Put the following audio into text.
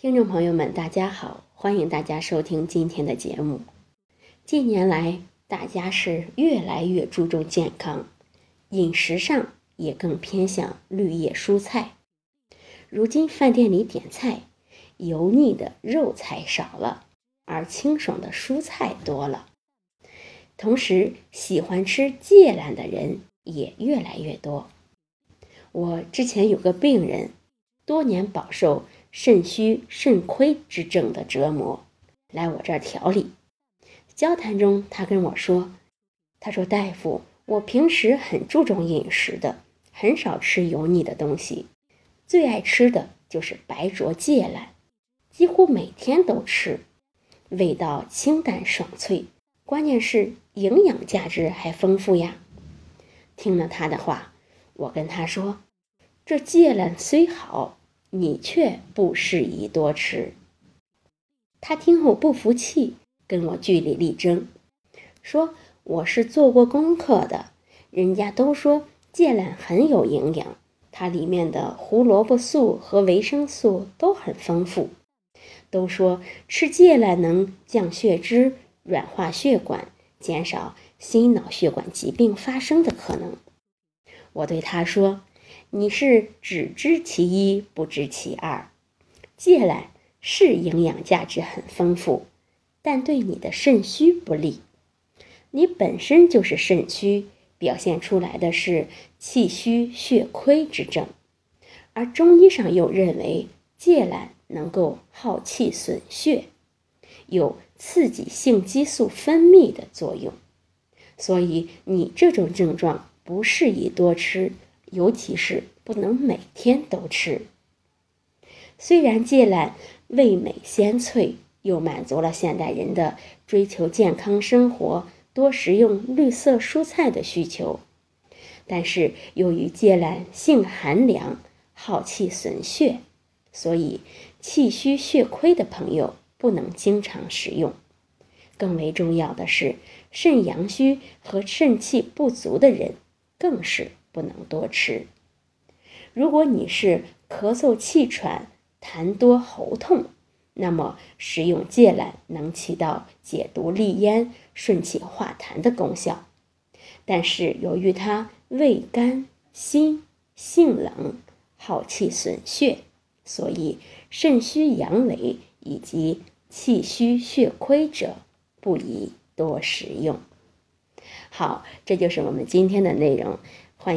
听众朋友们，大家好，欢迎大家收听今天的节目。近年来，大家是越来越注重健康，饮食上也更偏向绿叶蔬菜。如今饭店里点菜，油腻的肉菜少了，而清爽的蔬菜多了。同时，喜欢吃芥兰的人也越来越多。我之前有个病人，多年饱受肾虚肾亏之症的折磨，来我这儿调理。交谈中他跟我说，大夫，我平时很注重饮食的，很少吃油腻的东西，最爱吃的就是白灼芥兰，几乎每天都吃，味道清淡爽脆，关键是营养价值还丰富呀。听了他的话，我跟他说，这芥兰虽好，你却不适宜多吃。他听后不服气，跟我据理力争，说我是做过功课的，人家都说芥兰很有营养，它里面的胡萝卜素和维生素都很丰富，都说吃芥兰能降血脂、软化血管，减少心脑血管疾病发生的可能。我对他说，你是只知其一不知其二，芥兰是营养价值很丰富，但对你的肾虚不利。你本身就是肾虚，表现出来的是气虚血亏之症，而中医上又认为芥兰能够耗气损血，有刺激性激素分泌的作用，所以你这种症状不适宜多吃，尤其是不能每天都吃。虽然芥兰味美鲜脆，又满足了现代人的追求健康生活、多食用绿色蔬菜的需求，但是由于芥兰性寒凉，耗气损血，所以气虚血亏的朋友不能经常食用。更为重要的是，肾阳虚和肾气不足的人更是不能多吃。如果你是咳嗽气喘、痰多喉痛，那么食用芥兰能起到解毒利咽、顺气化痰的功效。但是由于它味甘辛、性冷、耗气损血，所以肾虚阳痿以及气虚血亏者不宜多食用。好，这就是我们今天的内容。欢